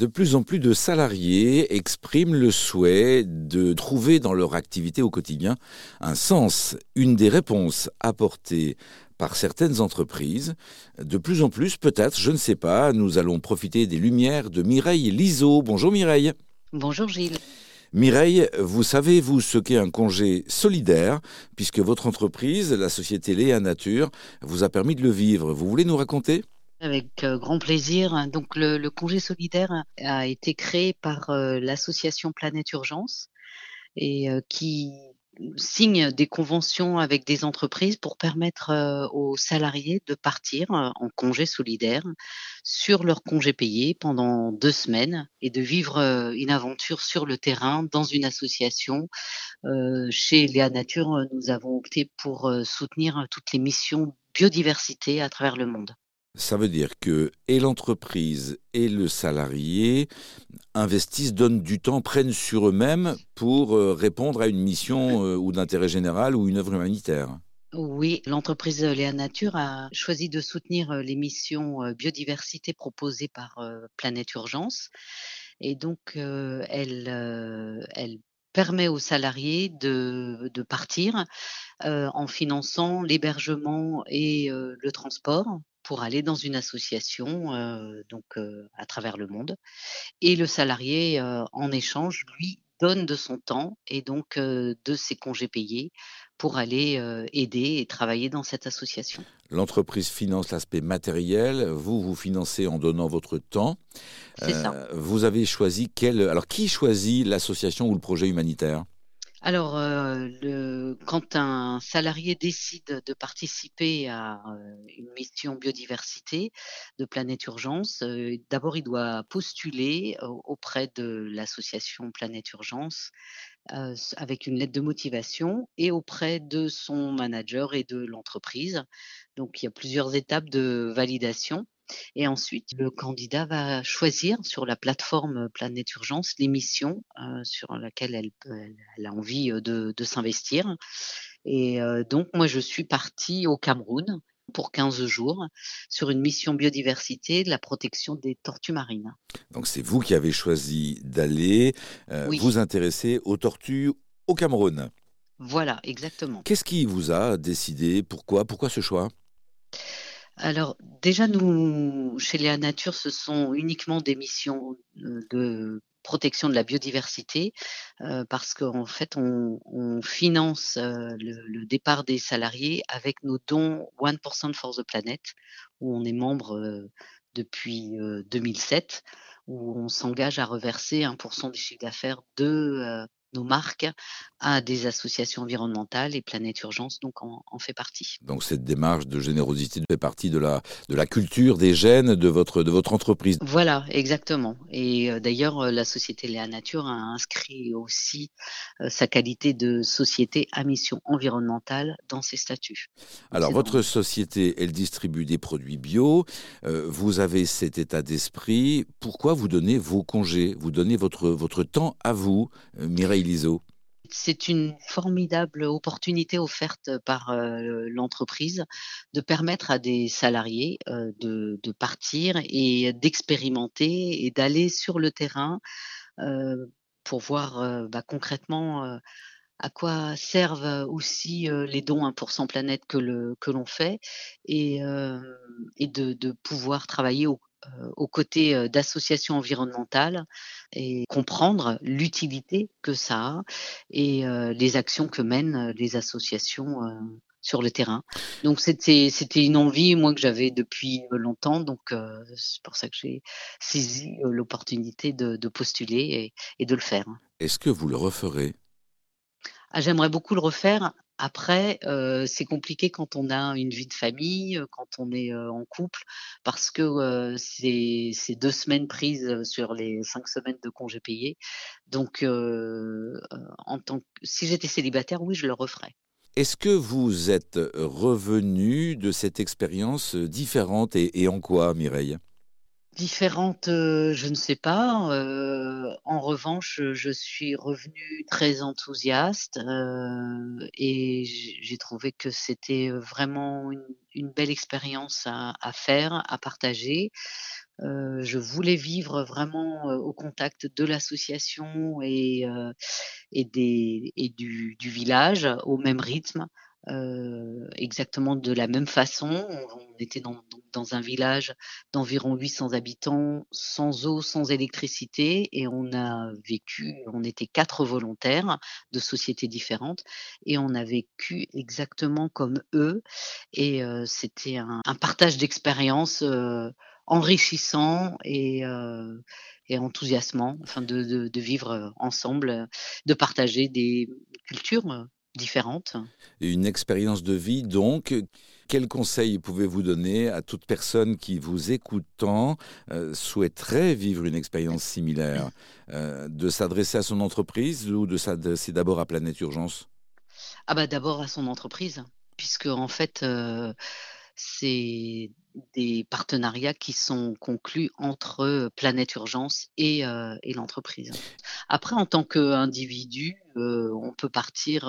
De plus en plus de salariés expriment le souhait de trouver dans leur activité au quotidien un sens. Une des réponses apportées par certaines entreprises, de plus en plus peut-être, je ne sais pas, nous allons profiter des lumières de Mireille Lizeau. Bonjour Mireille. Bonjour Gilles. Mireille, vous savez, vous, ce qu'est un congé solidaire, puisque votre entreprise, la société Léa Nature, vous a permis de le vivre. Vous voulez nous raconter ? Avec grand plaisir. Donc, le congé solidaire a été créé par l'association Planète Urgence et qui signe des conventions avec des entreprises pour permettre aux salariés de partir en congé solidaire sur leur congé payé pendant 2 semaines et de vivre une aventure sur le terrain dans une association. Chez Léa Nature, nous avons opté pour soutenir toutes les missions biodiversité à travers le monde. Ça veut dire que et l'entreprise et le salarié investissent, donnent du temps, prennent sur eux-mêmes pour répondre à une mission ou d'intérêt général ou une œuvre humanitaire. Oui, l'entreprise Léa Nature a choisi de soutenir les missions biodiversité proposées par Planète Urgence. Et donc, elle permet aux salariés de partir en finançant l'hébergement et le transport pour aller dans une association à travers le monde. Et le salarié, en échange, lui, donne de son temps et donc de ses congés payés pour aller aider et travailler dans cette association. L'entreprise finance l'aspect matériel, vous financez en donnant votre temps. C'est ça. Vous avez choisi Alors, qui choisit l'association ou le projet humanitaire ? Alors, quand un salarié décide de participer à une mission biodiversité de Planète Urgence, d'abord il doit postuler auprès de l'association Planète Urgence avec une lettre de motivation et auprès de son manager et de l'entreprise. Donc, il y a plusieurs étapes de validation. Et ensuite, le candidat va choisir sur la plateforme Planète Urgence les missions sur laquelle elle a envie de s'investir. Et donc, moi, je suis partie au Cameroun pour 15 jours sur une mission biodiversité de la protection des tortues marines. Donc, c'est vous qui avez choisi d'aller vous intéresser aux tortues au Cameroun. Voilà, exactement. Qu'est-ce qui vous a décidé ? Pourquoi ce choix ? Alors déjà, nous, chez Léa Nature, ce sont uniquement des missions de protection de la biodiversité parce qu'en fait, on finance le départ des salariés avec nos dons 1% for the planet, où on est membre depuis 2007, où on s'engage à reverser 1% du chiffre d'affaires de nos marques à des associations environnementales et Planète Urgence donc en fait partie. Donc cette démarche de générosité fait partie de la culture, des gènes de votre entreprise. Voilà, exactement. Et d'ailleurs, la société Léa Nature a inscrit aussi sa qualité de société à mission environnementale dans ses statuts. Alors votre société, elle distribue des produits bio. Vous avez cet état d'esprit. Pourquoi vous donnez vos congés ? Vous donnez votre temps à vous, Mireille Lizeau. C'est une formidable opportunité offerte par l'entreprise de permettre à des salariés de partir et d'expérimenter et d'aller sur le terrain pour voir concrètement à quoi servent aussi les dons 1% planète que l'on fait et de pouvoir travailler aux côtés d'associations environnementales et comprendre l'utilité que ça a et les actions que mènent les associations sur le terrain. Donc c'était une envie, moi, que j'avais depuis longtemps, donc c'est pour ça que j'ai saisi l'opportunité de postuler et de le faire. Est-ce que vous le referez ? Ah, j'aimerais beaucoup le refaire. Après, c'est compliqué quand on a une vie de famille, quand on est en couple, parce que c'est 2 semaines prises sur les 5 semaines de congés payés. Donc, si j'étais célibataire, oui, je le referais. Est-ce que vous êtes revenu de cette expérience différente et en quoi, Mireille ? Différente, je ne sais pas. En revanche, je suis revenue très enthousiaste et j'ai trouvé que c'était vraiment une belle expérience à faire, à partager. Je voulais vivre vraiment au contact de l'association et du village au même rythme, exactement de la même façon. On était dans un village d'environ 800 habitants, sans eau, sans électricité, et on était 4 volontaires de sociétés différentes, et on a vécu exactement comme eux, et c'était un partage d'expériences enrichissant et enthousiasmant, enfin de vivre ensemble, de partager des cultures différentes. Une expérience de vie donc. Quels conseils pouvez-vous donner à toute personne qui, vous écoutant, souhaiterait vivre une expérience similaire, de s'adresser à son entreprise ou de s'adresser d'abord à Planète Urgence ? Ah bah d'abord à son entreprise, puisque en fait c'est des partenariats qui sont conclus entre Planète Urgence et l'entreprise. Après, en tant qu'individu, on peut partir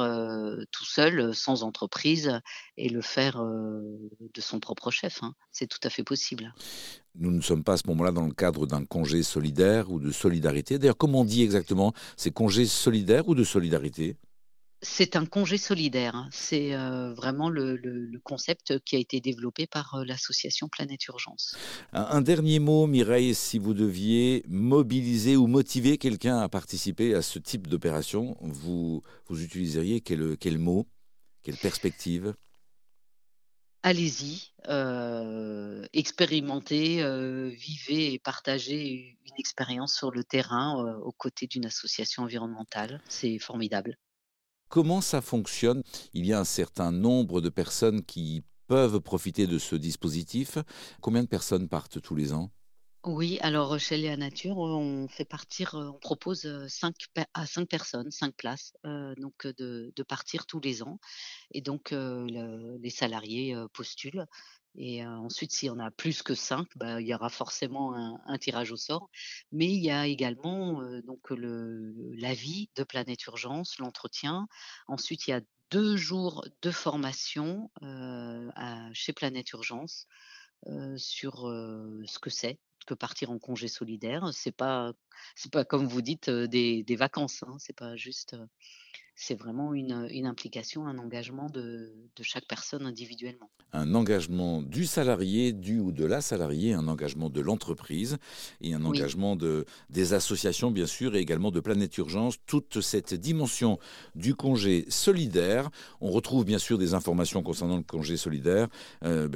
tout seul, sans entreprise, et le faire de son propre chef. Hein. C'est tout à fait possible. Nous ne sommes pas à ce moment-là dans le cadre d'un congé solidaire ou de solidarité. D'ailleurs, comment on dit exactement ? C'est congé solidaire ou de solidarité ? C'est un congé solidaire. C'est vraiment le concept qui a été développé par l'association Planète Urgence. Un dernier mot, Mireille, si vous deviez mobiliser ou motiver quelqu'un à participer à ce type d'opération, vous utiliseriez quel mot, quelle perspective ? Allez-y, expérimentez, vivez et partagez une expérience sur le terrain aux côtés d'une association environnementale. C'est formidable. Comment ça fonctionne ? Il y a un certain nombre de personnes qui peuvent profiter de ce dispositif. Combien de personnes partent tous les ans ? Oui, alors chez Léa Nature, on propose 5 personnes, 5 places, donc de partir tous les ans. Et donc les salariés postulent. Et ensuite, s'il y en a plus que 5, il y aura forcément un tirage au sort. Mais il y a également l'avis de Planète Urgence, l'entretien. Ensuite, il y a 2 jours de formation chez Planète Urgence sur ce que c'est que partir en congé solidaire. C'est pas comme vous dites des vacances. Hein. C'est pas juste. C'est vraiment une implication, un engagement de chaque personne individuellement. Un engagement du salarié, du ou de la salariée, un engagement de l'entreprise et un engagement des associations, bien sûr, et également de Planète Urgence. Toute cette dimension du congé solidaire. On retrouve, bien sûr, des informations concernant le congé solidaire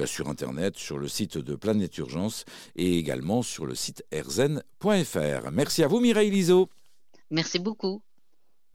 sur Internet, sur le site de Planète Urgence et également sur le site rzen.fr. Merci à vous, Mireille Lizeau. Merci beaucoup.